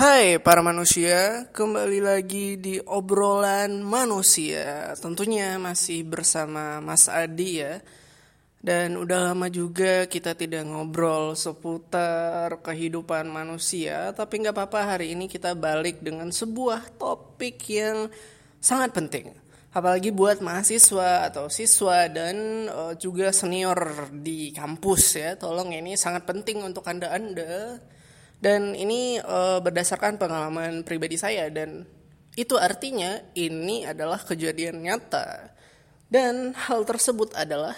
Hai para manusia, kembali lagi di obrolan manusia. Tentunya masih bersama Mas Adi ya. Dan udah lama juga kita tidak ngobrol seputar kehidupan manusia. Tapi gak apa-apa, hari ini kita balik dengan sebuah topik yang sangat penting. Apalagi buat mahasiswa atau siswa dan juga senior di kampus ya. Tolong, ini sangat penting untuk anda-anda. Dan ini berdasarkan pengalaman pribadi saya, dan itu artinya ini adalah kejadian nyata. Dan hal tersebut adalah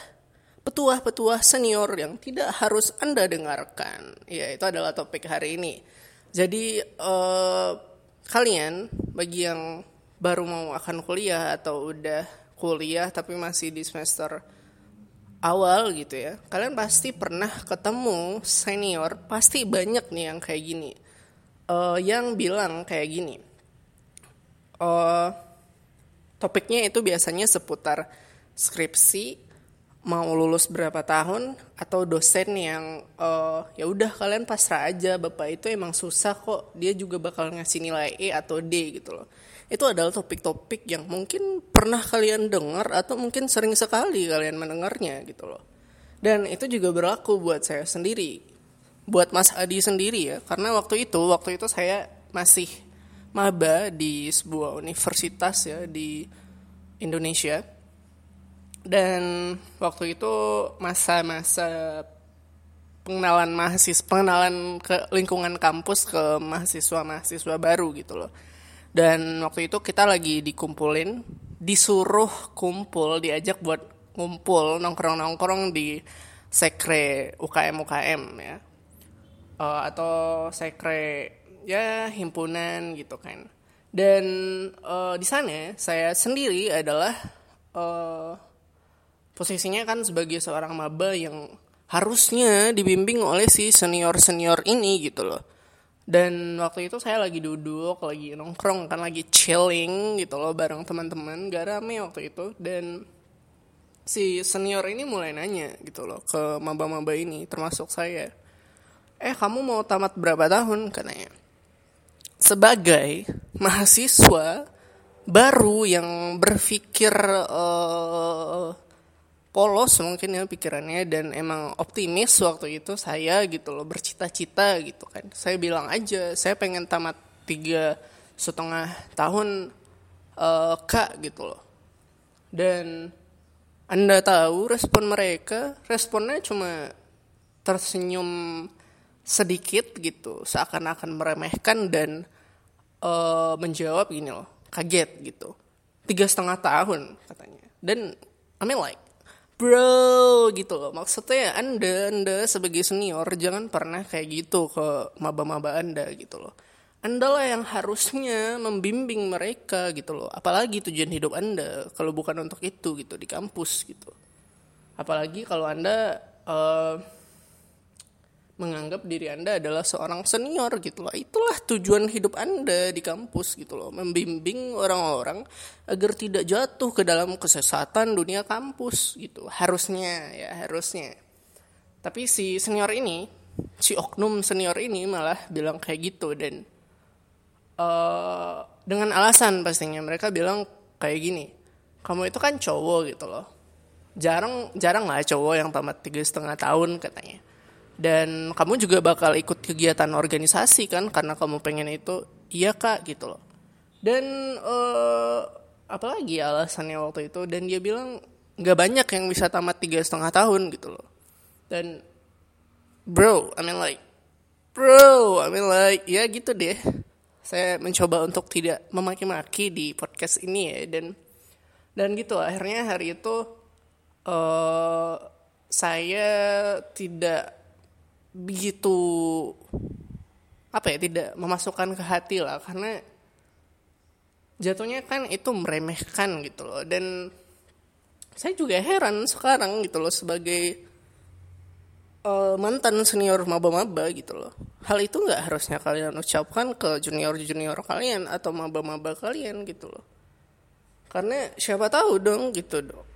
petuah-petuah senior yang tidak harus Anda dengarkan. Ya, itu adalah topik hari ini. Jadi kalian bagi yang baru mau akan kuliah atau udah kuliah tapi masih di semester awal gitu ya, kalian pasti pernah ketemu senior, pasti banyak nih yang kayak gini, yang bilang kayak gini. Topiknya itu biasanya seputar skripsi, mau lulus berapa tahun, atau dosen yang ya udah kalian pasrah aja, bapak itu emang susah kok, dia juga bakal ngasih nilai E atau D gitu loh. Itu adalah topik-topik yang mungkin pernah kalian dengar atau mungkin sering sekali kalian mendengarnya gitu loh. Dan itu juga berlaku buat saya sendiri, buat Mas Adi sendiri ya. Karena waktu itu saya masih maba di sebuah universitas ya di Indonesia. Dan waktu itu masa-masa pengenalan ke lingkungan kampus ke mahasiswa-mahasiswa baru gitu loh. Dan waktu itu kita lagi dikumpulin, disuruh kumpul, diajak buat ngumpul, nongkrong-nongkrong di sekre UKM-UKM ya. Atau sekre ya himpunan gitu kan. Dan di sana saya sendiri adalah posisinya kan sebagai seorang maba yang harusnya dibimbing oleh si senior-senior ini gitu loh. Dan waktu itu saya lagi duduk, lagi nongkrong, kan lagi chilling gitu loh bareng teman-teman, gak rame waktu itu. Dan si senior ini mulai nanya gitu loh ke maba-maba ini, termasuk saya. Kamu mau tamat berapa tahun? Katanya. Sebagai mahasiswa baru yang berpikir polos mungkin ya pikirannya, dan emang optimis waktu itu saya gitu loh, bercita-cita gitu kan. Saya bilang aja, saya pengen tamat 3,5 tahun kak gitu loh. Dan Anda tahu respon mereka, responnya cuma tersenyum sedikit gitu, seakan-akan meremehkan dan menjawab gini loh, kaget gitu. 3,5 tahun katanya. Dan I mean like, bro gitu loh, maksudnya anda sebagai senior jangan pernah kayak gitu ke maba-maba anda gitu loh. Anda lah yang harusnya membimbing mereka gitu loh, apalagi tujuan hidup anda kalau bukan untuk itu gitu di kampus gitu. Apalagi kalau anda menganggap diri anda adalah seorang senior gitu loh, itulah tujuan hidup anda di kampus gitu loh, membimbing orang-orang agar tidak jatuh ke dalam kesesatan dunia kampus gitu, harusnya. Tapi si senior ini, si oknum senior ini malah bilang kayak gitu. Dan dengan alasan pastinya, mereka bilang kayak gini, kamu itu kan cowok gitu loh, jarang lah cowok yang tamat 3,5 tahun katanya. Dan kamu juga bakal ikut kegiatan organisasi kan karena kamu pengen itu. Iya kak gitu loh. Dan apalagi alasannya waktu itu. Dan dia bilang gak banyak yang bisa tamat 3,5 tahun gitu loh. Dan bro I mean like ya gitu deh. Saya mencoba untuk tidak memaki-maki di podcast ini ya. Dan gitu akhirnya hari itu saya tidak begitu tidak memasukkan ke hati lah, karena jatuhnya kan itu meremehkan gitu loh. Dan saya juga heran sekarang gitu loh, sebagai mantan senior maba-maba gitu loh, hal itu nggak harusnya kalian ucapkan ke junior-junior kalian atau maba-maba kalian gitu loh, karena siapa tahu dong gitu dong.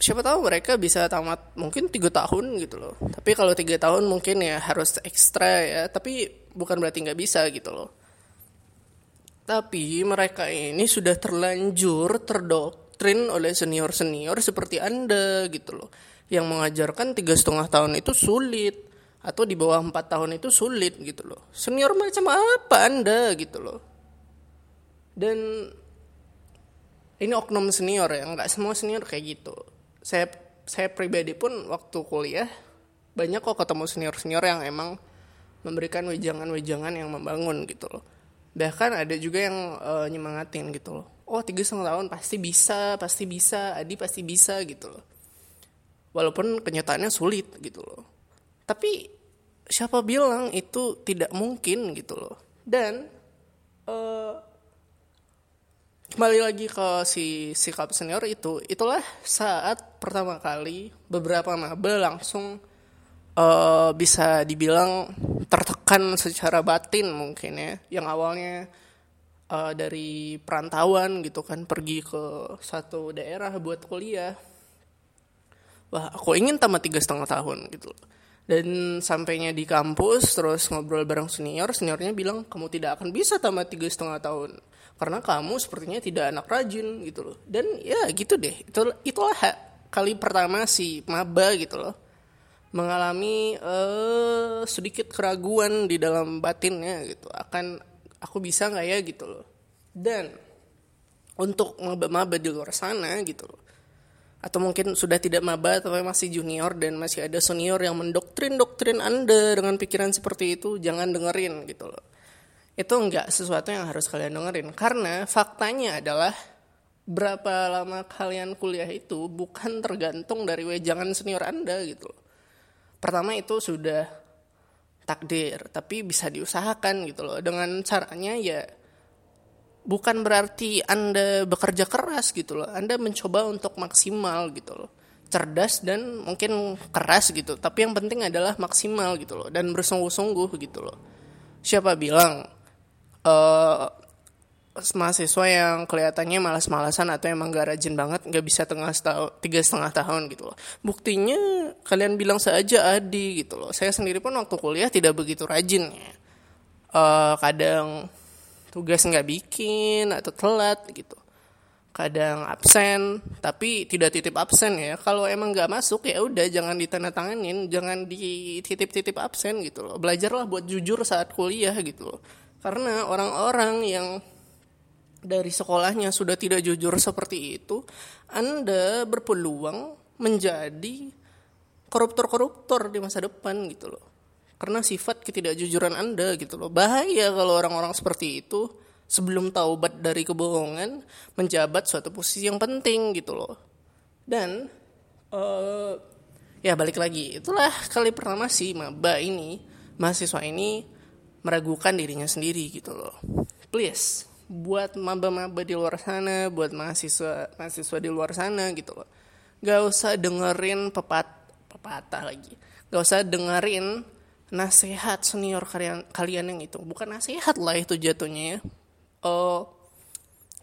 Siapa tahu mereka bisa tamat mungkin 3 tahun gitu loh. Tapi kalau 3 tahun mungkin ya harus ekstra ya. Tapi bukan berarti nggak bisa gitu loh. Tapi mereka ini sudah terlanjur terdoktrin oleh senior-senior seperti Anda gitu loh. Yang mengajarkan 3,5 tahun itu sulit atau di bawah 4 tahun itu sulit gitu loh. Senior macam apa Anda gitu loh. Dan ini oknum senior ya, enggak semua senior kayak gitu. Saya pribadi pun waktu kuliah banyak kok ketemu senior-senior yang emang memberikan wejangan-wejangan yang membangun gitu loh. Bahkan ada juga yang nyemangatin gitu loh. Oh 3,5 tahun pasti bisa, Adi pasti bisa gitu loh. Walaupun kenyataannya sulit gitu loh. Tapi siapa bilang itu tidak mungkin gitu loh. Dan kembali lagi ke si sikap senior itu. Itulah saat pertama kali beberapa maba langsung bisa dibilang tertekan secara batin mungkin ya, yang awalnya dari perantauan gitu kan, pergi ke satu daerah buat kuliah. Wah, aku ingin tamat 3,5 tahun gitu. Dan sampainya di kampus, terus ngobrol bareng senior, seniornya bilang kamu tidak akan bisa tamat 3,5 tahun karena kamu sepertinya tidak anak rajin gitu loh. Dan ya gitu deh, itulah kali pertama si maba gitu loh mengalami sedikit keraguan di dalam batinnya gitu, akan aku bisa nggak ya gitu loh. Dan untuk maba-maba di luar sana gitu loh, atau mungkin sudah tidak maba tapi masih junior dan masih ada senior yang mendoktrin Anda dengan pikiran seperti itu, jangan dengerin gitu loh. Itu nggak sesuatu yang harus kalian dengerin, karena faktanya adalah berapa lama kalian kuliah itu bukan tergantung dari wejangan senior Anda gitu loh. Pertama itu sudah takdir, tapi bisa diusahakan gitu loh. Dengan caranya ya bukan berarti Anda bekerja keras gitu loh. Anda mencoba untuk maksimal gitu loh. Cerdas dan mungkin keras gitu. Tapi yang penting adalah maksimal gitu loh. Dan bersungguh-sungguh gitu loh. Siapa bilang mahasiswa yang kelihatannya malas-malasan atau emang gak rajin banget gak bisa 3,5 tahun gitu loh. Buktinya kalian bilang saja Adi gitu loh. Saya sendiri pun waktu kuliah tidak begitu rajin ya. Kadang tugas gak bikin atau telat gitu. Kadang absen, tapi tidak titip absen ya. Kalau emang gak masuk ya udah, jangan ditandatangani, jangan dititip-titip absen gitu loh. Belajarlah buat jujur saat kuliah gitu loh. Karena orang-orang yang dari sekolahnya sudah tidak jujur seperti itu, Anda berpeluang menjadi koruptor-koruptor di masa depan gitu loh. Karena sifat ketidakjujuran Anda gitu loh. Bahaya kalau orang-orang seperti itu sebelum taubat dari kebohongan menjabat suatu posisi yang penting gitu loh. Dan ya balik lagi, itulah kali pertama si maba ini, mahasiswa ini meragukan dirinya sendiri gitu loh. Please, buat maba-maba di luar sana, buat mahasiswa di luar sana gitu loh, gak usah dengerin gak usah dengerin nasihat senior kalian yang itu. Bukan nasihat lah itu jatuhnya ya,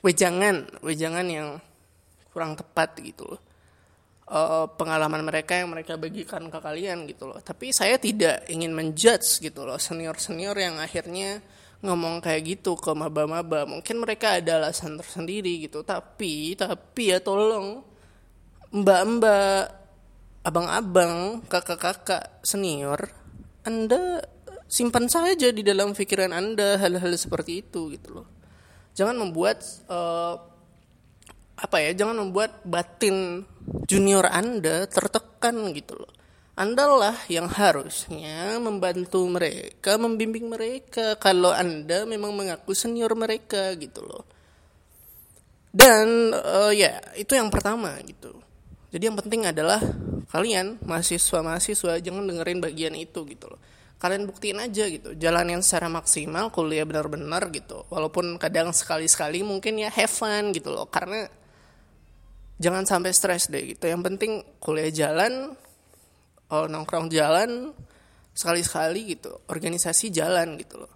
wejangan yang kurang tepat gitu loh. Pengalaman mereka yang mereka bagikan ke kalian gitu loh. Tapi saya tidak ingin menjudge gitu loh senior-senior yang akhirnya ngomong kayak gitu ke maba-maba. Mungkin mereka ada alasan tersendiri gitu. Tapi ya tolong mbak-mbak, abang-abang, kakak-kakak senior, Anda simpan saja di dalam pikiran Anda hal-hal seperti itu gitu loh. Jangan membuat jangan membuat batin junior Anda tertekan gitu loh. Anda lah yang harusnya membantu mereka, membimbing mereka kalau Anda memang mengaku senior mereka gitu loh. Dan ya itu yang pertama gitu. Jadi yang penting adalah kalian mahasiswa-mahasiswa jangan dengerin bagian itu gitu loh. Kalian buktiin aja gitu, jalanin secara maksimal kuliah benar-benar gitu. Walaupun kadang sekali-sekali mungkin ya have fun gitu loh. Karena jangan sampai stres deh gitu. Yang penting kuliah jalan, nongkrong jalan, sekali-sekali gitu, organisasi jalan gitu loh.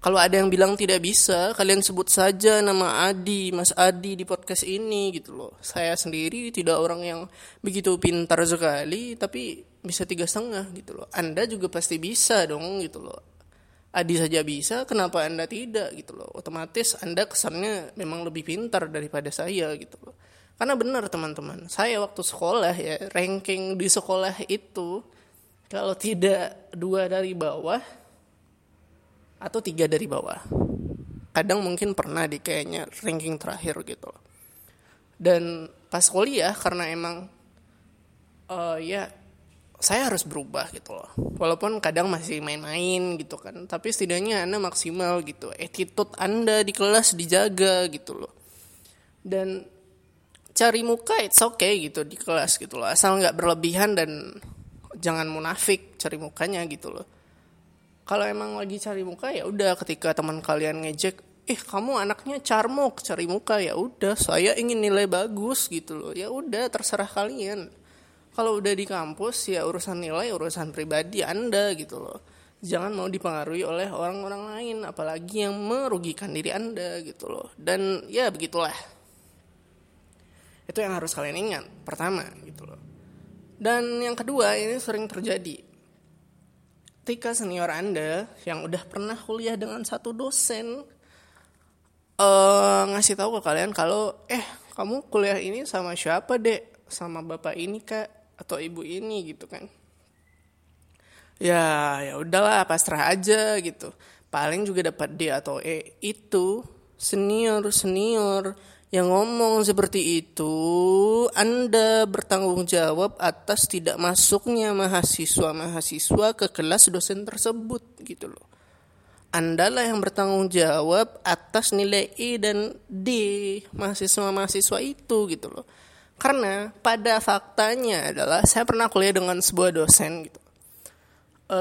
Kalau ada yang bilang tidak bisa, kalian sebut saja nama Adi, Mas Adi di podcast ini gitu loh. Saya sendiri tidak orang yang begitu pintar sekali, tapi bisa 3,5 gitu loh. Anda juga pasti bisa dong gitu loh. Adi saja bisa, kenapa Anda tidak gitu loh. Otomatis Anda kesannya memang lebih pintar daripada saya gitu loh. Karena benar teman-teman, saya waktu sekolah ya, ranking di sekolah itu kalau tidak 2 dari bawah atau 3 dari bawah. Kadang mungkin pernah di kayaknya ranking terakhir gitu loh. Dan pas kuliah karena emang saya harus berubah gitu loh. Walaupun kadang masih main-main gitu kan, tapi setidaknya Anda maksimal gitu. Attitude Anda di kelas dijaga gitu loh. Dan cari muka it's okay gitu di kelas gitu loh. Asal gak berlebihan dan jangan munafik cari mukanya gitu loh. Kalau emang lagi cari muka ya udah, ketika teman kalian ngejek, kamu anaknya carmuk cari muka, ya udah saya ingin nilai bagus gitu loh. Ya udah terserah kalian. Kalau udah di kampus ya urusan nilai, urusan pribadi Anda gitu loh. Jangan mau dipengaruhi oleh orang-orang lain, apalagi yang merugikan diri Anda gitu loh. Dan ya begitulah. Itu yang harus kalian ingat, pertama gitu loh. Dan yang kedua, ini sering terjadi. Ketika senior Anda yang udah pernah kuliah dengan satu dosen ngasih tahu ke kalian kalau kamu kuliah ini sama siapa dek? Sama bapak ini kak? Atau ibu ini gitu kan. Ya udahlah pasrah aja gitu. Paling juga dapat D atau E. Itu senior-senior yang ngomong seperti itu, Anda bertanggung jawab atas tidak masuknya mahasiswa-mahasiswa ke kelas dosen tersebut gitu loh. Anda lah yang bertanggung jawab atas nilai E dan D mahasiswa-mahasiswa itu gitu loh. Karena pada faktanya adalah saya pernah kuliah dengan sebuah dosen gitu,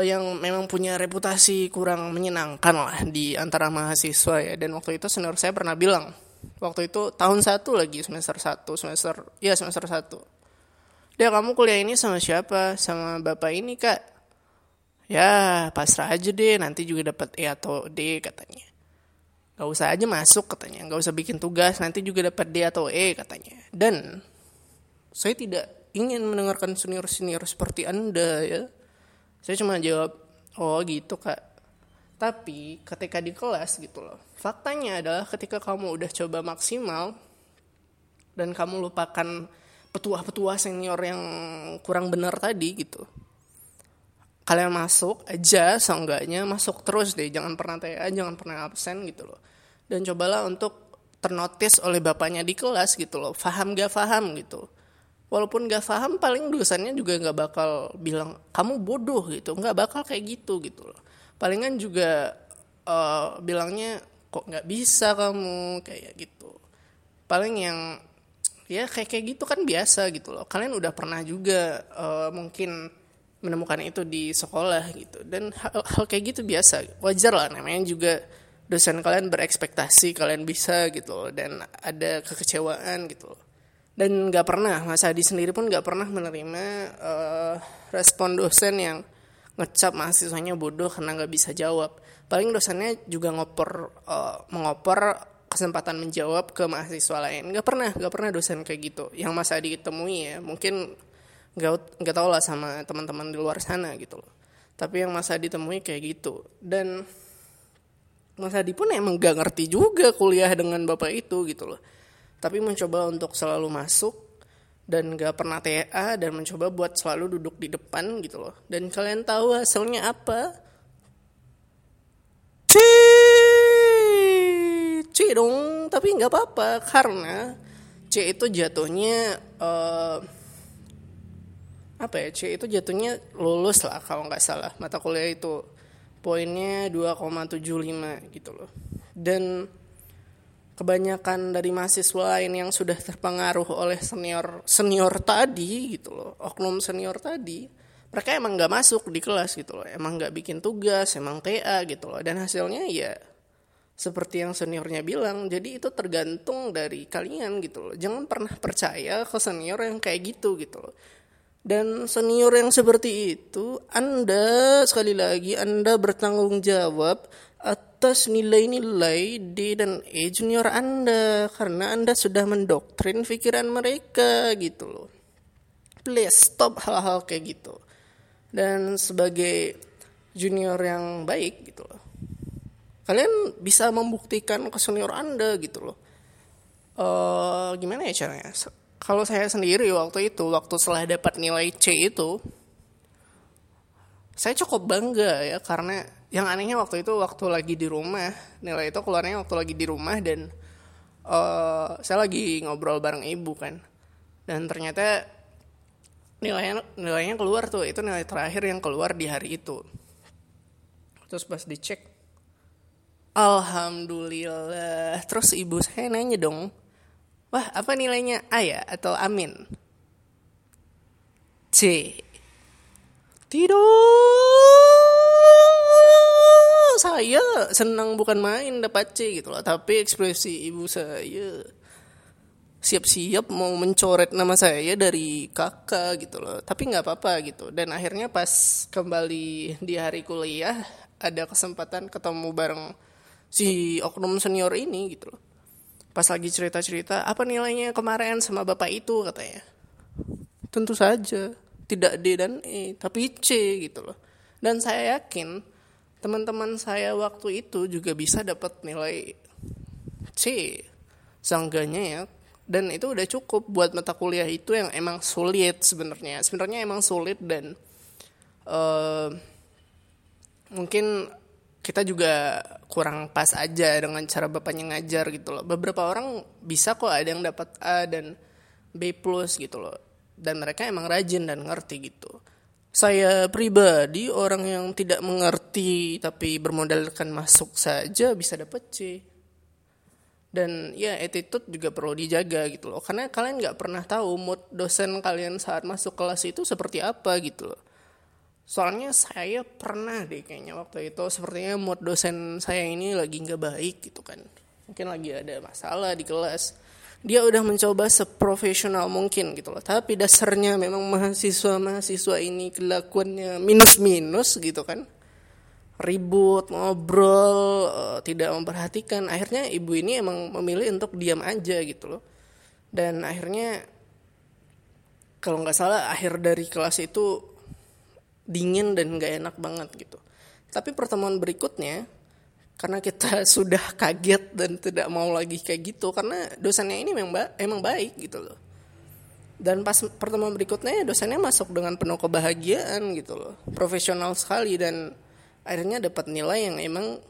yang memang punya reputasi kurang menyenangkan lah di antara mahasiswa ya. Dan waktu itu senior saya pernah bilang, waktu itu tahun 1 lagi, semester 1. Dia, kamu kuliah ini sama siapa? Sama bapak ini kak? Ya pasrah aja deh, nanti juga dapat E atau D katanya. Gak usah aja masuk katanya, gak usah bikin tugas, nanti juga dapat D atau E katanya. Dan saya tidak ingin mendengarkan senior-senior seperti Anda ya. Saya cuma jawab, oh gitu kak. Tapi ketika di kelas gitu loh, faktanya adalah ketika kamu udah coba maksimal dan kamu lupakan petua-petua senior yang kurang benar tadi gitu, kalian masuk aja seenggaknya, masuk terus deh, jangan pernah TA, jangan pernah absen gitu loh. Dan cobalah untuk ternotis oleh bapaknya di kelas gitu loh, faham gak faham gitu. Walaupun gak faham paling dosennya juga gak bakal bilang kamu bodoh gitu, gak bakal kayak gitu gitu loh. Palingan juga bilangnya kok gak bisa kamu kayak gitu. Paling yang ya kayak gitu kan biasa gitu loh. Kalian udah pernah juga mungkin menemukan itu di sekolah gitu. Dan hal kayak gitu biasa. Wajar lah, namanya juga dosen kalian berekspektasi kalian bisa gitu. Dan ada kekecewaan gitu. Dan gak pernah, Mas Adi sendiri pun gak pernah menerima respon dosen yang ngecap mahasiswanya bodoh karena gak bisa jawab. Paling dosennya juga mengoper kesempatan menjawab ke mahasiswa lain. Gak pernah dosen kayak gitu. Yang Mas Adi temui ya, mungkin Gak tau lah sama teman-teman di luar sana gitu loh. Tapi yang Mas Adi temui kayak gitu. Dan Mas Adi pun emang gak ngerti juga kuliah dengan bapak itu gitu loh. Tapi mencoba untuk selalu masuk dan gak pernah TA, dan mencoba buat selalu duduk di depan gitu loh. Dan kalian tahu hasilnya apa? C dong. Tapi gak apa-apa karena C itu jatuhnya lulus lah kalau nggak salah. Mata kuliah itu poinnya 2,75 gitu loh. Dan kebanyakan dari mahasiswa lain yang sudah terpengaruh oleh senior tadi gitu loh, oknum senior tadi, mereka emang nggak masuk di kelas gitu loh, emang nggak bikin tugas, emang TA gitu loh. Dan hasilnya ya seperti yang seniornya bilang. Jadi itu tergantung dari kalian gitu loh. Jangan pernah percaya ke senior yang kayak gitu loh. Dan senior yang seperti itu, Anda, sekali lagi, Anda bertanggung jawab atas nilai-nilai D dan E junior Anda. Karena Anda sudah mendoktrin pikiran mereka gitu loh. Please stop hal-hal kayak gitu. Dan sebagai junior yang baik gitu loh, kalian bisa membuktikan kesenior Anda gitu loh. Gimana ya caranya? Kalau saya sendiri waktu itu, waktu setelah dapat nilai C itu, saya cukup bangga ya, karena yang anehnya waktu itu waktu lagi di rumah, nilai itu keluarnya waktu lagi di rumah, dan saya lagi ngobrol bareng ibu kan, dan ternyata nilainya keluar tuh, itu nilai terakhir yang keluar di hari itu. Terus pas dicek, alhamdulillah. Terus ibu saya nanya dong, wah, apa nilainya, A ya atau amin? C. Tidak. Saya senang bukan main dapat C gitu loh. Tapi ekspresi ibu saya siap-siap mau mencoret nama saya dari kakak gitu loh. Tapi gak apa-apa gitu. Dan akhirnya pas kembali di hari kuliah, ada kesempatan ketemu bareng si oknum senior ini gitu loh. Pas lagi cerita-cerita, apa nilainya kemarin sama bapak itu katanya? Tentu saja, tidak D dan E, tapi C gitu loh. Dan saya yakin teman-teman saya waktu itu juga bisa dapat nilai C, seenggaknya ya. Dan itu udah cukup buat mata kuliah itu yang emang sulit sebenarnya. Sebenarnya emang sulit, dan mungkin kita juga kurang pas aja dengan cara bapaknya ngajar gitu loh. Beberapa orang bisa kok, ada yang dapat A dan B plus gitu loh. Dan mereka emang rajin dan ngerti gitu. Saya pribadi orang yang tidak mengerti tapi bermodalkan masuk saja bisa dapat C. Dan ya, attitude juga perlu dijaga gitu loh. Karena kalian gak pernah tahu mood dosen kalian saat masuk kelas itu seperti apa gitu loh. Soalnya saya pernah deh kayaknya waktu itu, sepertinya mood dosen saya ini lagi gak baik gitu kan. Mungkin lagi ada masalah di kelas. Dia udah mencoba seprofesional mungkin gitu loh. Tapi dasarnya memang mahasiswa-mahasiswa ini kelakuannya minus-minus gitu kan. Ribut, ngobrol, tidak memperhatikan. Akhirnya ibu ini emang memilih untuk diam aja gitu loh. Dan akhirnya kalau gak salah akhir dari kelas itu dingin dan gak enak banget gitu. Tapi pertemuan berikutnya, karena kita sudah kaget dan tidak mau lagi kayak gitu, karena dosennya ini emang baik gitu loh. Dan pas pertemuan berikutnya, dosennya masuk dengan penuh kebahagiaan gitu loh. Profesional sekali, dan akhirnya dapat nilai yang emang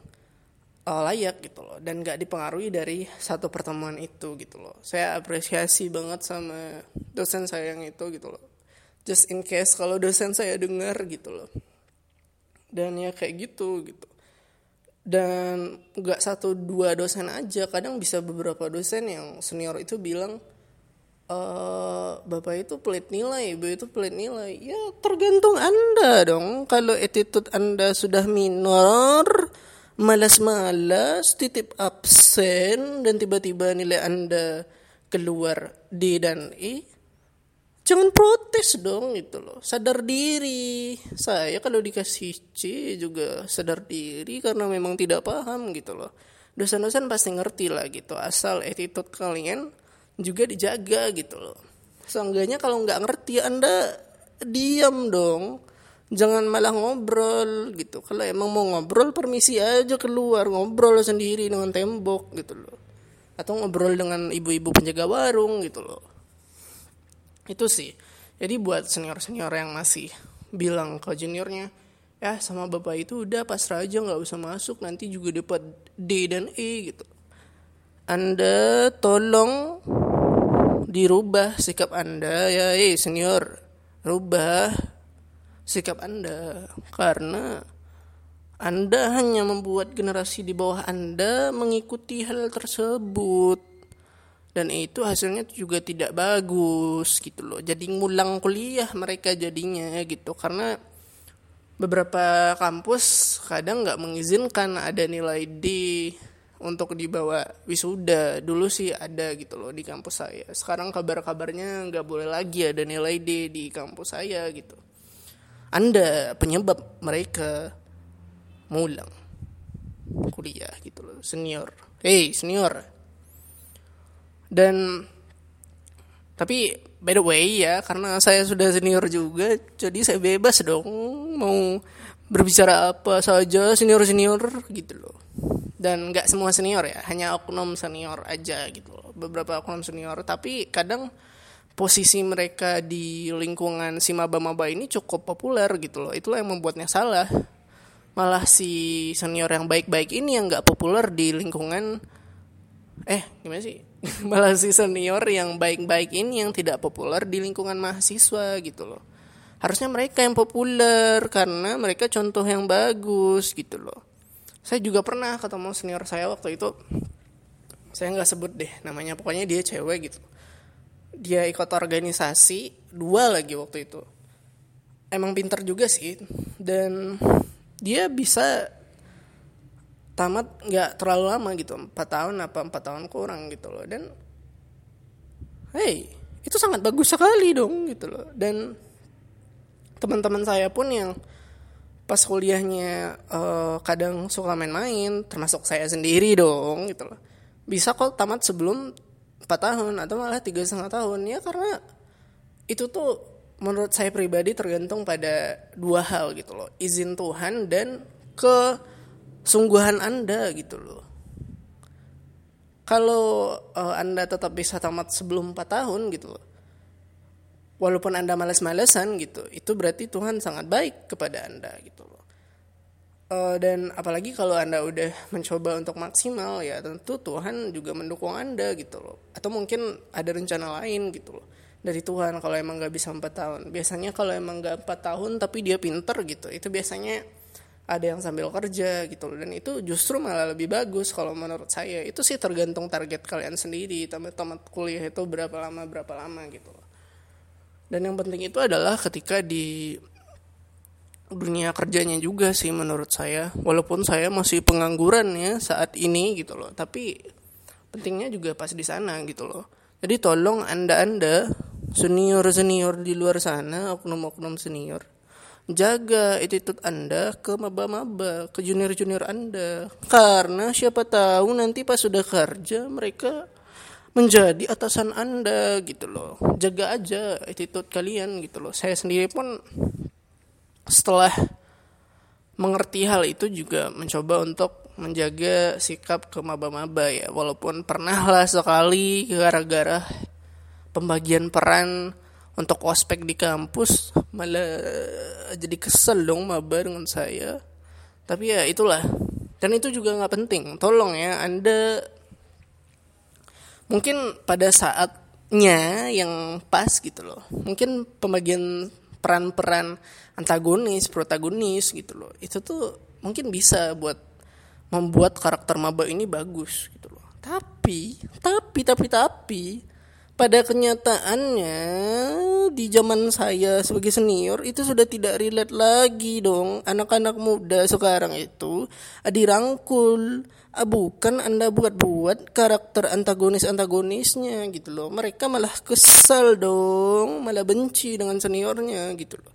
layak gitu loh. Dan gak dipengaruhi dari satu pertemuan itu gitu loh. Saya apresiasi banget sama dosen saya yang itu gitu loh. Just in case kalau dosen saya dengar gitu loh. Dan ya kayak gitu. Dan gak 1-2 dosen aja. Kadang bisa beberapa dosen yang senior itu bilang, bapak itu pelit nilai, ibu itu pelit nilai. Ya tergantung Anda dong. Kalau attitude Anda sudah minor, malas-malas, titip absen, dan tiba-tiba nilai Anda keluar D dan E, jangan protes dong gitu loh. Sadar diri. Saya kalau dikasih C juga sadar diri karena memang tidak paham gitu loh. Dosen-dosen pasti ngerti lah gitu. Asal attitude kalian juga dijaga gitu loh. Seenggaknya kalau nggak ngerti Anda diam dong. Jangan malah ngobrol gitu. Kalau emang mau ngobrol permisi aja keluar. Ngobrol sendiri dengan tembok gitu loh. Atau ngobrol dengan ibu-ibu penjaga warung gitu loh. Itu sih. Jadi buat senior-senior yang masih bilang ke juniornya, ya sama bapak itu udah pasrah aja, gak usah masuk, nanti juga dapat D dan E gitu. Anda tolong dirubah sikap Anda ya, senior. Rubah sikap Anda. Karena Anda hanya membuat generasi di bawah Anda mengikuti hal tersebut. Dan itu hasilnya juga tidak bagus gitu loh. Jadi ngulang kuliah mereka jadinya gitu. Karena beberapa kampus kadang gak mengizinkan ada nilai D untuk dibawa wisuda. Dulu sih ada gitu loh di kampus saya. Sekarang kabar-kabarnya gak boleh lagi ada nilai D di kampus saya gitu. Anda penyebab mereka ngulang kuliah gitu loh. Senior. Senior. Dan tapi by the way ya, karena saya sudah senior juga, jadi saya bebas dong mau berbicara apa saja senior-senior gitu loh. Dan nggak semua senior ya, hanya oknum senior aja gitu loh. Beberapa oknum senior, tapi kadang posisi mereka di lingkungan si maba-maba ini cukup populer gitu loh. Itulah yang membuatnya salah. Malah si senior yang baik-baik ini yang nggak populer di lingkungan, gimana sih? Malah si senior yang baik-baik ini yang tidak populer di lingkungan mahasiswa gitu loh. Harusnya mereka yang populer karena mereka contoh yang bagus gitu loh. Saya juga pernah ketemu senior saya waktu itu, saya gak sebut deh namanya, pokoknya dia cewek gitu. Dia ikut organisasi, 2 lagi waktu itu. Emang pintar juga sih, dan dia bisa tamat gak terlalu lama gitu, 4 tahun kurang gitu loh. Dan itu sangat bagus sekali dong gitu loh. Dan teman-teman saya pun yang pas kuliahnya kadang suka main-main, termasuk saya sendiri dong gitu loh, bisa kok tamat sebelum 4 tahun atau malah 3,5 tahun. Ya karena itu tuh menurut saya pribadi tergantung pada 2 hal gitu loh, izin Tuhan dan kesungguhan Anda gitu loh. Kalau Anda tetap bisa tamat sebelum 4 tahun gitu loh, walaupun Anda malas-malesan gitu, itu berarti Tuhan sangat baik kepada Anda gitu loh. Dan apalagi kalau Anda udah mencoba untuk maksimal, ya tentu Tuhan juga mendukung Anda gitu loh. Atau mungkin ada rencana lain gitu loh dari Tuhan kalau emang gak bisa 4 tahun. Biasanya kalau emang gak 4 tahun tapi dia pinter gitu, itu biasanya ada yang sambil kerja gitu loh. Dan itu justru malah lebih bagus kalau menurut saya. Itu sih tergantung target kalian sendiri, teman-teman kuliah itu berapa lama gitu loh. Dan yang penting itu adalah ketika di dunia kerjanya juga sih menurut saya. Walaupun saya masih pengangguran ya saat ini gitu loh, tapi pentingnya juga pas di sana gitu loh. Jadi tolong Anda-anda senior-senior di luar sana, oknum-oknum senior, jaga attitude Anda ke maba-maba, ke junior-junior Anda. Karena siapa tahu nanti pas sudah kerja mereka menjadi atasan Anda gitu loh. Jaga aja attitude kalian gitu loh. Saya sendiri pun setelah mengerti hal itu juga mencoba untuk menjaga sikap ke maba-maba ya. Walaupun pernah lah sekali gara-gara pembagian peran untuk ospek di kampus malah jadi kesel dong maba dengan saya. Tapi ya itulah. Dan itu juga gak penting. Tolong ya Anda, mungkin pada saatnya yang pas gitu loh, mungkin pembagian peran-peran antagonis, protagonis gitu loh, itu tuh mungkin bisa buat membuat karakter maba ini bagus gitu loh. Tapi pada kenyataannya di zaman saya sebagai senior itu sudah tidak relate lagi dong. Anak-anak muda sekarang itu dirangkul. Bukan Anda buat-buat karakter antagonis-antagonisnya gitu loh. Mereka malah kesal dong, malah benci dengan seniornya gitu loh.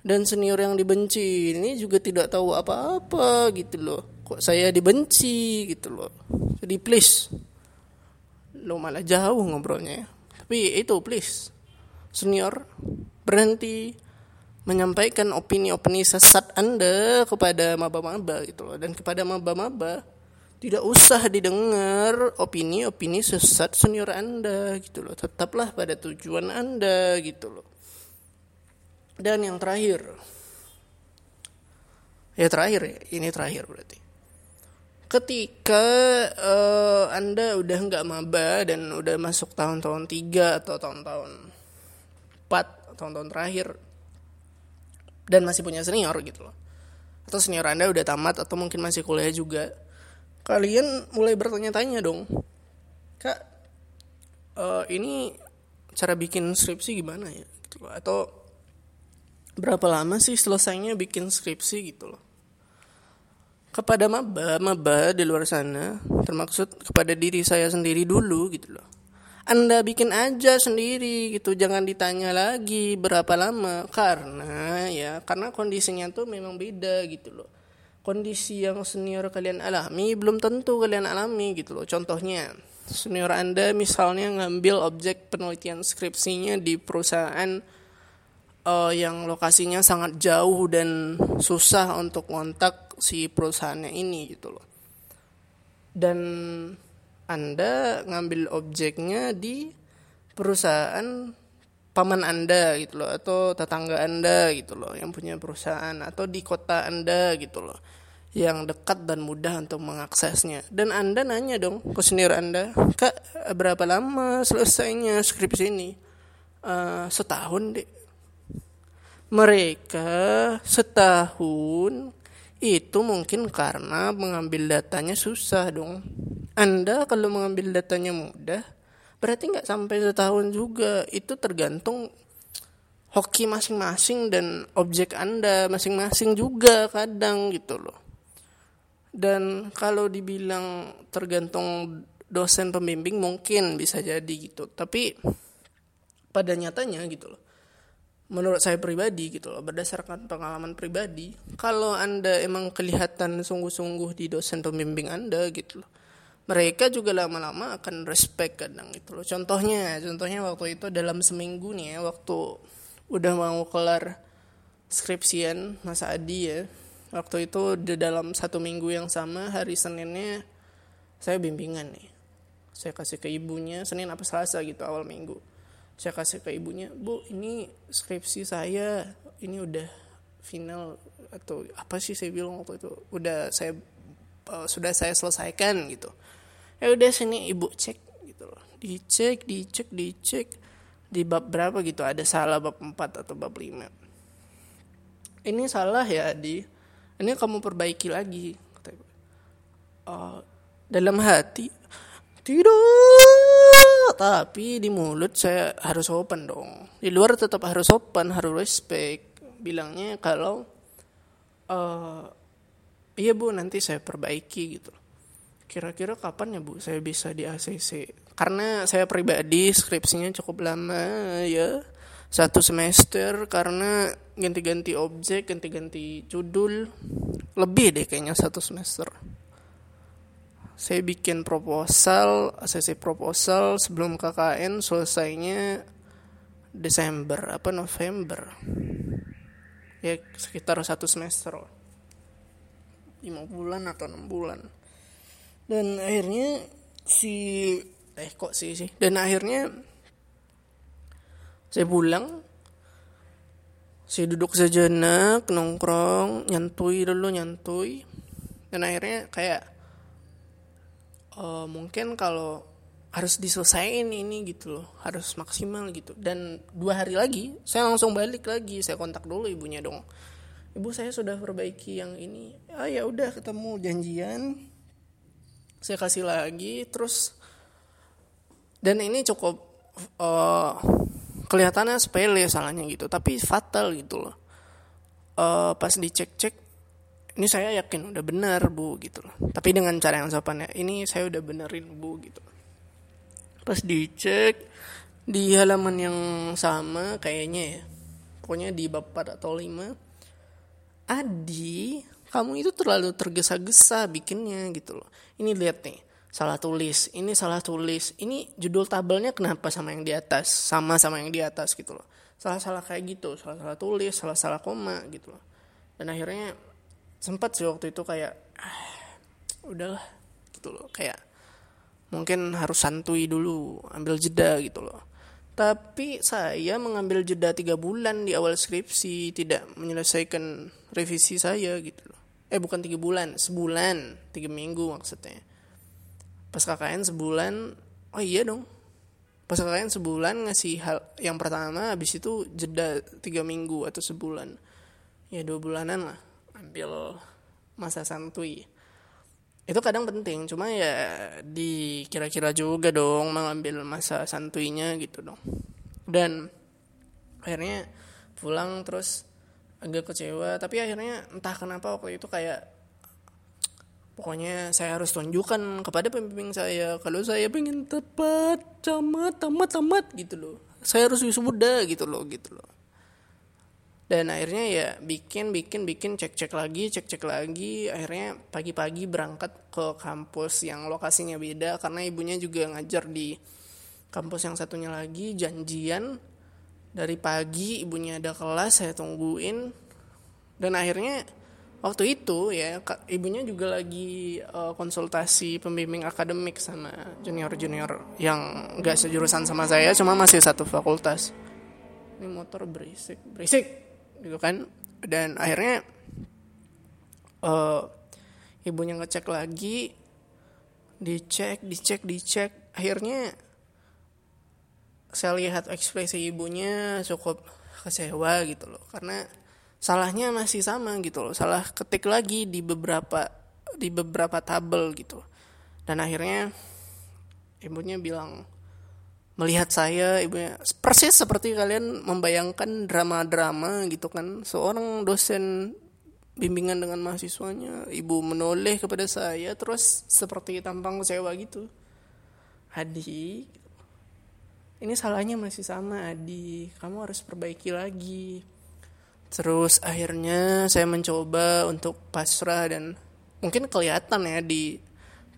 Dan senior yang dibenci ini juga tidak tahu apa-apa gitu loh. Kok saya dibenci gitu loh. Jadi please, lo malah jauh ngobrolnya. Tapi itu please, senior berhenti menyampaikan opini-opini sesat Anda kepada maba-maba gitu loh. Dan kepada maba-maba tidak usah didengar opini-opini sesat senior Anda gitu loh. Tetaplah pada tujuan Anda gitu loh. Dan yang terakhir berarti, ketika Anda udah gak maba dan udah masuk tahun-tahun 3 atau tahun-tahun 4, tahun-tahun terakhir, dan masih punya senior gitu loh, atau senior Anda udah tamat atau mungkin masih kuliah juga, kalian mulai bertanya-tanya dong, Kak, ini cara bikin skripsi gimana ya gitu loh. Atau berapa lama sih selesainya bikin skripsi gitu loh. Kepada maba di luar sana, termaksud kepada diri saya sendiri dulu gitu loh, Anda bikin aja sendiri gitu, jangan ditanya lagi berapa lama. Karena kondisinya tuh memang beda gitu loh. Kondisi yang senior kalian alami belum tentu kalian alami gitu loh. Contohnya, senior Anda misalnya ngambil objek penelitian skripsinya di perusahaan yang lokasinya sangat jauh dan susah untuk ngontak si perusahaannya ini gitu loh. dan Anda ngambil objeknya di perusahaan paman Anda gitu loh, atau tetangga Anda gitu loh yang punya perusahaan, atau di kota Anda gitu loh yang dekat dan mudah untuk mengaksesnya. Dan Anda nanya dong ke senior Anda, Kak, berapa lama selesainya skripsi ini? Setahun deh. Mereka setahun itu mungkin karena mengambil datanya susah dong. Anda kalau mengambil datanya mudah, berarti nggak sampai setahun juga. Itu tergantung hoki masing-masing dan objek Anda masing-masing juga kadang gitu loh. Dan kalau dibilang tergantung dosen pembimbing mungkin bisa jadi gitu. Tapi pada nyatanya gitu loh. Menurut saya pribadi gitu loh, berdasarkan pengalaman pribadi, kalau Anda emang kelihatan sungguh-sungguh di dosen pembimbing Anda gitu loh, mereka juga lama-lama akan respect kadang gitu loh. Contohnya waktu itu dalam seminggu nih ya, waktu udah mau kelar skripsian Mas Adi ya, waktu itu di dalam satu minggu yang sama, hari Seninnya saya bimbingan nih, saya kasih ke ibunya, Senin apa Selasa gitu awal minggu. Saya kasih ke ibunya, Bu, ini skripsi saya, ini udah final, atau apa sih saya bilang waktu itu, sudah saya selesaikan gitu. Ya udah, sini Ibu cek gitu loh. Dicek di bab berapa gitu, ada salah bab 4 atau bab 5. Ini salah ya, Adi. Ini kamu perbaiki lagi, kata Ibu. Dalam hati, tidak, tapi di mulut saya harus sopan dong. Di luar tetap harus sopan, harus respect. Bilangnya kalau iya Bu, nanti saya perbaiki gitu. Kira-kira kapan ya Bu saya bisa di ACC? Karena saya pribadi skripsinya cukup lama ya, 1 semester, karena ganti-ganti objek, ganti-ganti judul, lebih deh kayaknya 1 semester. Saya bikin proposal, ACC proposal sebelum KKN, selesainya November. Ya sekitar 1 semester, 5 bulan atau 6 bulan. Dan akhirnya Dan akhirnya saya pulang, saya duduk sejenak, nongkrong, nyantui. Dan akhirnya kayak mungkin kalau harus diselesain ini gitu loh, harus maksimal gitu. Dan 2 hari lagi saya langsung balik lagi, saya kontak dulu ibunya dong. Ibu, saya sudah perbaiki yang ini. Ya udah, ketemu janjian, saya kasih lagi terus. Dan ini cukup kelihatannya sepele salahnya gitu, tapi fatal gitu loh. Pas dicek-cek, ini saya yakin udah benar Bu gitu loh. Tapi dengan cara yang sopan ya, ini saya udah benerin Bu gitu. Pas dicek di halaman yang sama kayaknya ya, pokoknya di bab 4 atau 5, Adi, kamu itu terlalu tergesa-gesa bikinnya gitu loh. Ini lihat nih, salah tulis. Ini judul tabelnya kenapa sama yang di atas? Sama yang di atas gitu loh. Salah-salah kayak gitu, salah-salah tulis, salah-salah koma gitu loh. Dan akhirnya sempat sih waktu itu kayak udahlah gitu loh, kayak mungkin harus santuy dulu, ambil jeda gitu loh. Tapi saya mengambil jeda 3 bulan di awal skripsi, tidak menyelesaikan revisi saya gitu loh. Bukan 3 bulan, sebulan, 3 minggu maksudnya. Pas KKN sebulan, oh iya dong. Pas KKN sebulan ngasih hal yang pertama, habis itu jeda 3 minggu atau sebulan. Ya 2 bulanan lah. Ambil masa santuy itu kadang penting, cuma ya dikira-kira juga dong mengambil masa santuinya gitu dong. Dan akhirnya pulang terus agak kecewa, tapi akhirnya entah kenapa waktu itu kayak pokoknya saya harus tunjukkan kepada pembimbing saya kalau saya pengen tepat tamat gitu loh, saya harus wisuda gitu loh. Dan akhirnya ya bikin, cek-cek lagi. Akhirnya pagi-pagi berangkat ke kampus yang lokasinya beda, karena ibunya juga ngajar di kampus yang satunya lagi, janjian. Dari pagi ibunya ada kelas, saya tungguin. Dan akhirnya Waktu itu ya ibunya juga lagi konsultasi pembimbing akademik sama junior-junior yang gak sejurusan sama saya, cuma masih satu fakultas. Ini motor berisik gitu kan. Dan akhirnya ibunya ngecek lagi, dicek. Akhirnya saya lihat ekspresi ibunya cukup kecewa gitu loh, karena salahnya masih sama gitu loh, salah ketik lagi di beberapa tabel gitu. Dan akhirnya ibunya bilang, melihat saya, ibunya persis seperti kalian membayangkan drama-drama gitu kan, seorang dosen bimbingan dengan mahasiswanya. Ibu menoleh kepada saya terus seperti tampang kecewa gitu. Adi, ini salahnya masih sama Adi, kamu harus perbaiki lagi. Terus akhirnya saya mencoba untuk pasrah, dan mungkin kelihatan ya di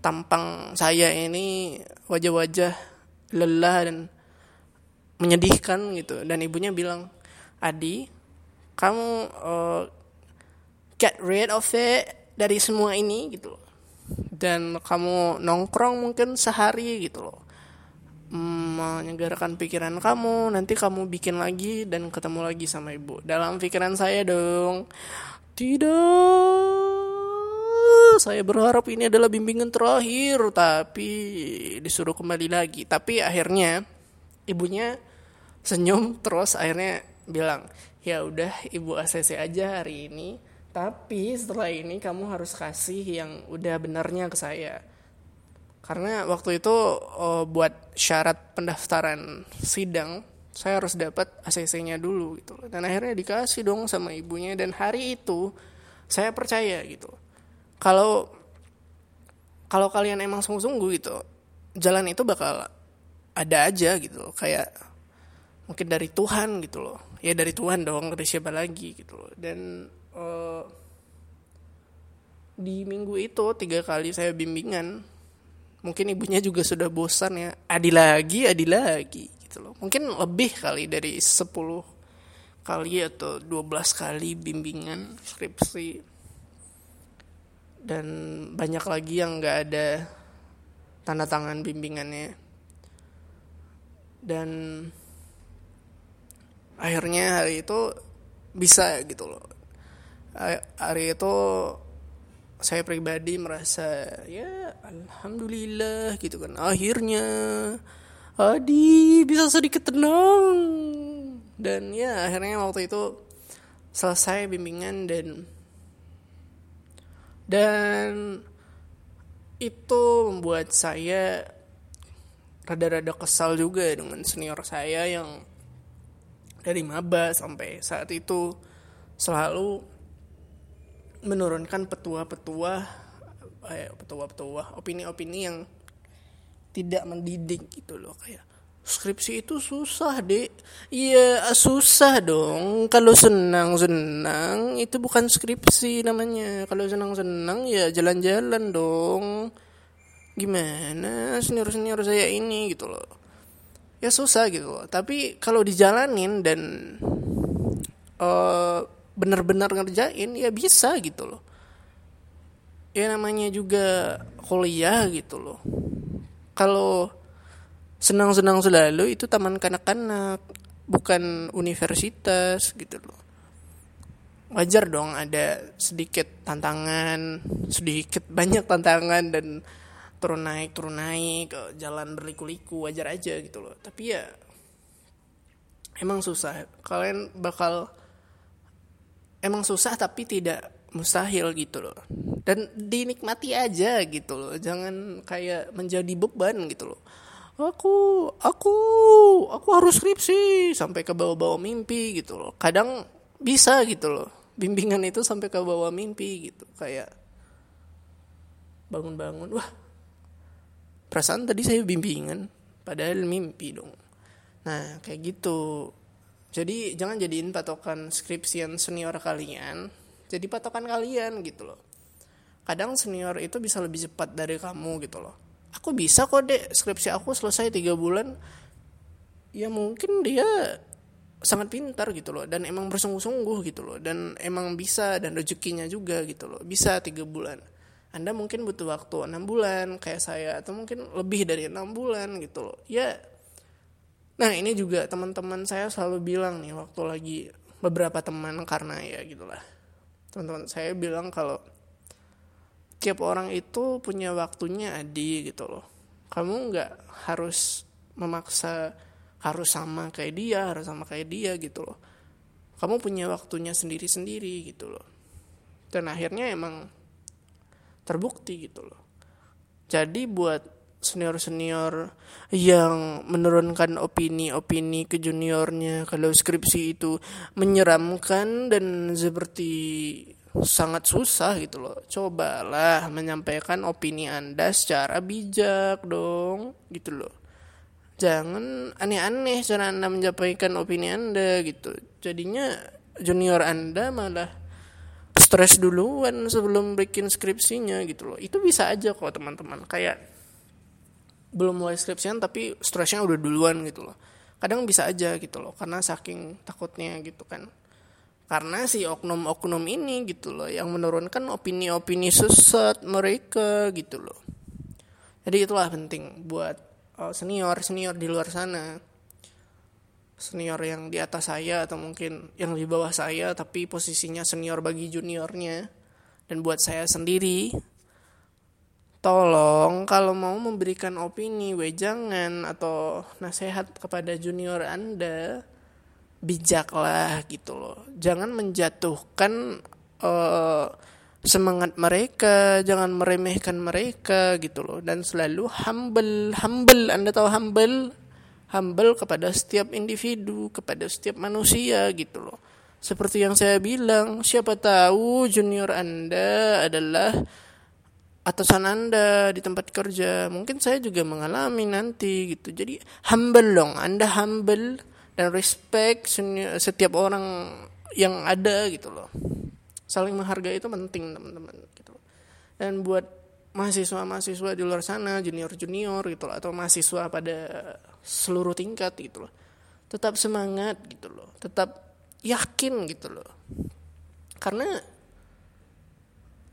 tampang saya ini wajah-wajah lelah dan menyedihkan gitu. Dan ibunya bilang, Adi, kamu get rid of it dari semua ini gitu loh. Dan kamu nongkrong mungkin sehari gitu loh, menyegarkan pikiran kamu, nanti kamu bikin lagi dan ketemu lagi sama ibu. Dalam pikiran saya dong, tidak, saya berharap ini adalah bimbingan terakhir, tapi disuruh kembali lagi. Tapi akhirnya ibunya senyum, terus akhirnya bilang, ya udah ibu ACC aja hari ini, tapi setelah ini kamu harus kasih yang udah benernya ke saya. Karena waktu itu buat syarat pendaftaran sidang, saya harus dapat ACC-nya dulu gitu. Dan akhirnya dikasih dong sama ibunya. Dan hari itu saya percaya gitu, Kalau kalian emang sungguh-sungguh gitu, jalan itu bakal ada aja gitu. Kayak mungkin dari Tuhan gitu loh. Ya dari Tuhan dong, dari siapa lagi gitu loh. Dan di minggu itu 3 kali saya bimbingan. Mungkin ibunya juga sudah bosan ya, adi lagi gitu loh. Mungkin lebih kali dari 10 kali atau 12 kali bimbingan skripsi. Dan banyak lagi yang gak ada tanda tangan bimbingannya. Dan akhirnya hari itu bisa gitu loh. Hari itu saya pribadi merasa ya alhamdulillah gitu kan, akhirnya Adi bisa sedikit tenang. Dan ya akhirnya waktu itu selesai bimbingan, dan itu membuat saya rada-rada kesal juga dengan senior saya yang dari maba sampai saat itu selalu menurunkan petua-petua, opini-opini yang tidak mendidik gitu loh. Kayak skripsi itu susah deh. Iya susah dong, kalau senang-senang itu bukan skripsi namanya. Kalau senang-senang ya jalan-jalan dong. Gimana senior-senior saya ini gitu loh. Ya susah gitu loh. Tapi kalau dijalanin dan benar-benar ngerjain ya bisa gitu loh. Ya namanya juga kuliah gitu loh. Kalau senang-senang selalu itu taman kanak-kanak, bukan universitas gitu loh. Wajar dong ada sedikit tantangan, sedikit banyak tantangan, dan turun naik jalan berliku-liku, wajar aja gitu loh. Tapi ya emang susah. Kalian bakal emang susah tapi tidak mustahil gitu loh. Dan dinikmati aja gitu loh. Jangan kayak menjadi beban gitu loh. Aku harus skripsi sampai ke bawah-bawah mimpi gitu loh. Kadang bisa gitu loh. Bimbingan itu sampai ke bawah mimpi gitu. Kayak bangun-bangun, wah perasaan tadi saya bimbingan padahal mimpi dong. Nah kayak gitu. Jadi jangan jadiin patokan skripsian senior kalian, jadi patokan kalian gitu loh. Kadang senior itu bisa lebih cepat dari kamu gitu loh. Aku bisa kok dek, skripsi aku selesai 3 bulan. Ya mungkin dia sangat pintar gitu loh, dan emang bersungguh-sungguh gitu loh, dan emang bisa, dan rezekinya juga gitu loh, bisa 3 bulan. Anda mungkin butuh waktu 6 bulan kayak saya, atau mungkin lebih dari 6 bulan gitu loh ya. Nah ini juga teman-teman saya selalu bilang nih, waktu lagi beberapa teman karena ya gitulah, teman-teman saya bilang kalau tiap orang itu punya waktunya Adi gitu loh, kamu nggak harus memaksa harus sama kayak dia gitu loh. Kamu punya waktunya sendiri-sendiri gitu loh. Dan akhirnya emang terbukti gitu loh. Jadi buat senior-senior yang menurunkan opini-opini ke juniornya kalau skripsi itu menyeramkan dan seperti sangat susah gitu loh, cobalah menyampaikan opini Anda secara bijak dong gitu loh. Jangan aneh-aneh cara Anda menyampaikan opini Anda gitu. Jadinya junior Anda malah stres duluan sebelum bikin skripsinya gitu loh. Itu bisa aja kok teman-teman. Kayak belum mulai skripsian tapi stresnya udah duluan gitu loh. Kadang bisa aja gitu loh. Karena saking takutnya gitu kan. Karena si oknum-oknum ini gitu loh yang menurunkan opini-opini sesat mereka gitu loh. Jadi itulah penting buat senior di luar sana, senior yang di atas saya atau mungkin yang di bawah saya tapi posisinya senior bagi juniornya, dan buat saya sendiri, tolong kalau mau memberikan opini, wejangan atau nasihat kepada junior Anda, bijaklah gitu loh. Jangan menjatuhkan semangat mereka, jangan meremehkan mereka gitu loh, dan selalu humble. Anda tahu humble kepada setiap individu, kepada setiap manusia gitu loh. Seperti yang saya bilang, siapa tahu junior Anda adalah atasan Anda di tempat kerja, mungkin saya juga mengalami nanti gitu. Jadi humble dong, Anda humble dan respect setiap orang yang ada gitu loh. Saling menghargai itu penting teman-teman gitu. Dan buat mahasiswa-mahasiswa di luar sana, junior-junior gitu loh, atau mahasiswa pada seluruh tingkat gitu loh, tetap semangat gitu loh, tetap yakin gitu loh. Karena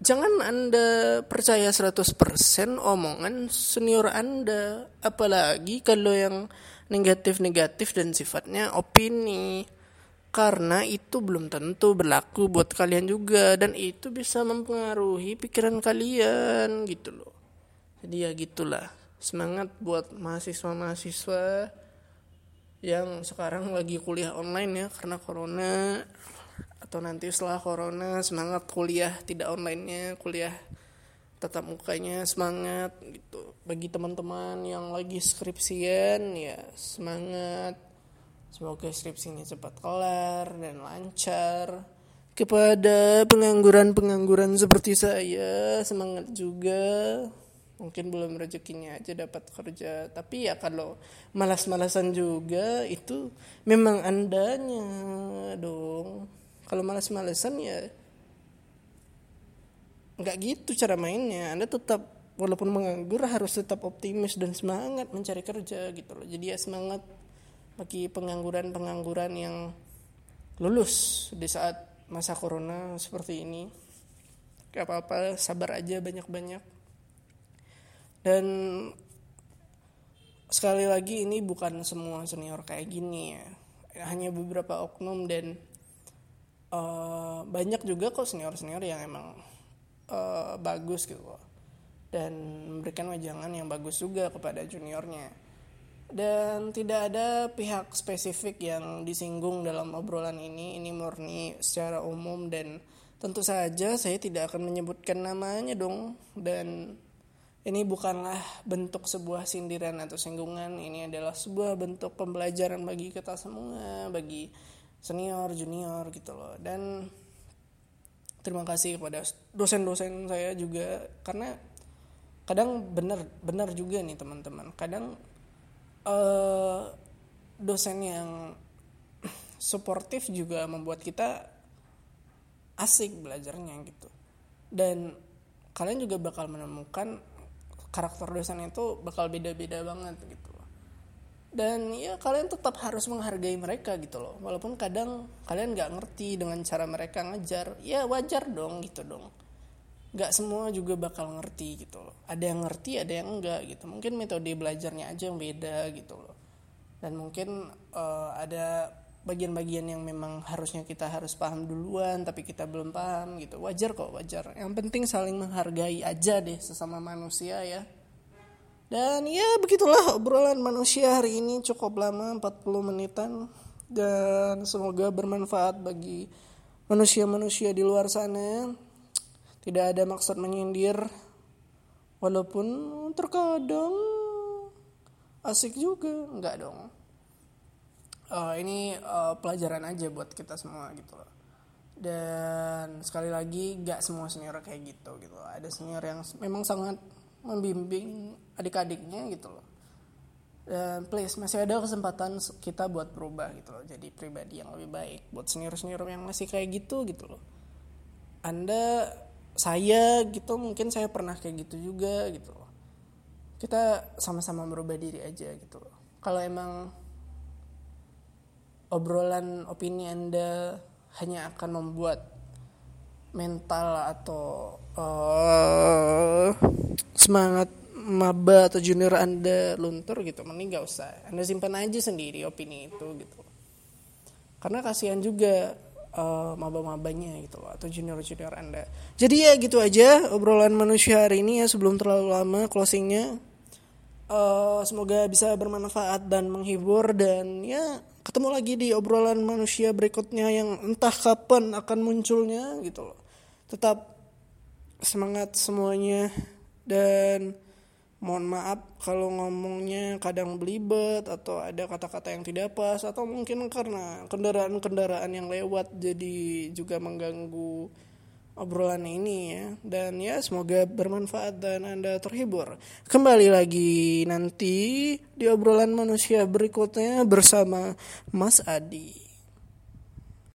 jangan Anda percaya 100% omongan senior Anda, apalagi kalau yang negatif-negatif dan sifatnya opini. Karena itu belum tentu berlaku buat kalian juga, dan itu bisa mempengaruhi pikiran kalian gitu loh. Jadi ya gitulah, semangat buat mahasiswa-mahasiswa yang sekarang lagi kuliah online ya karena corona, atau nanti setelah corona, semangat kuliah tidak online-nya, kuliah tatap mukanya, semangat gitu. Bagi teman-teman yang lagi skripsian ya semangat. Semoga skripsinya cepat kelar dan lancar. Kepada pengangguran-pengangguran seperti saya, semangat juga. Mungkin belum rezekinya aja dapat kerja. Tapi ya kalau malas-malasan juga, itu memang Andanya dong. Kalau malas-malasan ya gak gitu cara mainnya. Anda tetap, walaupun menganggur, harus tetap optimis dan semangat mencari kerja gitu loh. Jadi ya semangat bagi pengangguran-pengangguran yang lulus di saat masa corona seperti ini. Gak apa-apa, sabar aja banyak-banyak. Dan sekali lagi ini bukan semua senior kayak gini ya. Hanya beberapa oknum, dan banyak juga kok senior-senior yang emang bagus gitu loh. Dan memberikan wejangan yang bagus juga kepada juniornya. Dan tidak ada pihak spesifik yang disinggung dalam obrolan ini murni secara umum, dan tentu saja saya tidak akan menyebutkan namanya dong. Dan ini bukanlah bentuk sebuah sindiran atau singgungan, ini adalah sebuah bentuk pembelajaran bagi kita semua, bagi senior, junior gitu loh. Dan terima kasih kepada dosen-dosen saya juga, karena kadang benar juga nih teman-teman, kadang dosen yang suportif juga membuat kita asik belajarnya gitu. Dan kalian juga bakal menemukan karakter dosen itu bakal beda-beda banget gitu. Dan ya kalian tetap harus menghargai mereka gitu loh. Walaupun kadang kalian gak ngerti dengan cara mereka ngajar. Ya wajar dong gitu dong. Gak semua juga bakal ngerti gitu loh. Ada yang ngerti, ada yang enggak gitu. Mungkin metode belajarnya aja yang beda gitu loh. Dan mungkin ada bagian-bagian yang memang harusnya kita harus paham duluan. Tapi kita belum paham gitu. Wajar kok, wajar. Yang penting saling menghargai aja deh sesama manusia ya. Dan ya begitulah obrolan manusia hari ini, cukup lama 40 menitan. Dan semoga bermanfaat bagi manusia-manusia di luar sana. Tidak ada maksud menyindir. Walaupun terkadang asik juga. Enggak dong. Ini pelajaran aja buat kita semua gitu loh. Dan sekali lagi gak semua senior kayak gitu gitu. Ada senior yang memang sangat membimbing adik-adiknya gitu loh. Dan please masih ada kesempatan kita buat berubah gitu loh, jadi pribadi yang lebih baik. Buat senior-senior yang masih kayak gitu gitu loh, Anda, saya gitu, mungkin saya pernah kayak gitu juga gitu loh. Kita sama-sama merubah diri aja gitu loh. Kalau emang obrolan opini Anda hanya akan membuat mental atau semangat maba atau junior Anda luntur gitu, mending gak usah. Anda simpan aja sendiri opini itu gitu. Karena kasihan juga maba-mabanya gitu loh, atau junior-junior Anda. Jadi ya gitu aja obrolan manusia hari ini ya, sebelum terlalu lama closingnya. Semoga bisa bermanfaat dan menghibur. Dan ya ketemu lagi di obrolan manusia berikutnya yang entah kapan akan munculnya gitu loh. Tetap semangat semuanya, dan mohon maaf kalau ngomongnya kadang belibet atau ada kata-kata yang tidak pas, atau mungkin karena kendaraan-kendaraan yang lewat jadi juga mengganggu obrolan ini ya. Dan ya semoga bermanfaat dan Anda terhibur. Kembali lagi nanti di obrolan manusia berikutnya bersama Mas Adi.